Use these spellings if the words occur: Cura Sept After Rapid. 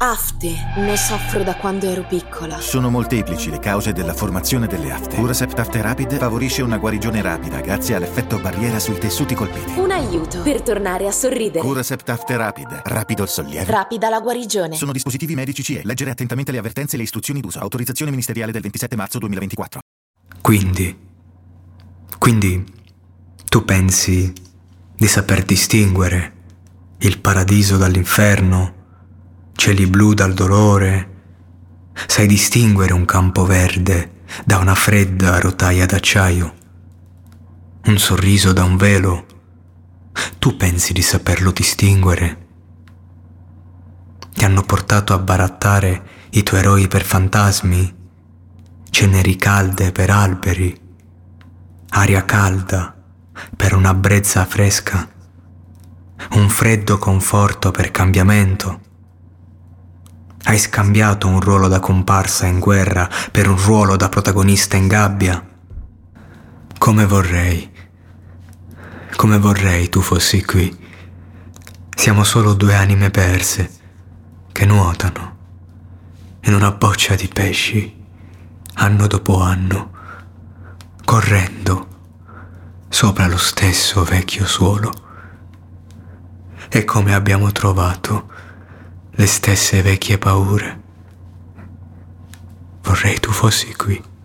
Afte. Ne soffro da quando ero piccola. Sono molteplici le cause della formazione delle afte. Cura Sept After Rapid favorisce una guarigione rapida grazie all'effetto barriera sui tessuti colpiti. Un aiuto per tornare a sorridere. Cura Sept After Rapid. Rapido il sollievo. Rapida la guarigione. Sono dispositivi medici CE. Leggere attentamente le avvertenze e le istruzioni d'uso. Autorizzazione ministeriale del 27 marzo 2024. Quindi tu pensi di saper distinguere il paradiso dall'inferno? Cieli blu dal dolore, sai distinguere un campo verde da una fredda rotaia d'acciaio, un sorriso da un velo, tu pensi di saperlo distinguere? Ti hanno portato a barattare i tuoi eroi per fantasmi, ceneri calde per alberi, aria calda per una brezza fresca, un freddo conforto per cambiamento. Hai scambiato un ruolo da comparsa in guerra per un ruolo da protagonista in gabbia. Come vorrei tu fossi qui. Siamo solo due anime perse che nuotano in una boccia di pesci, anno dopo anno, correndo sopra lo stesso vecchio suolo. E come abbiamo trovato le stesse vecchie paure. Vorrei tu fossi qui.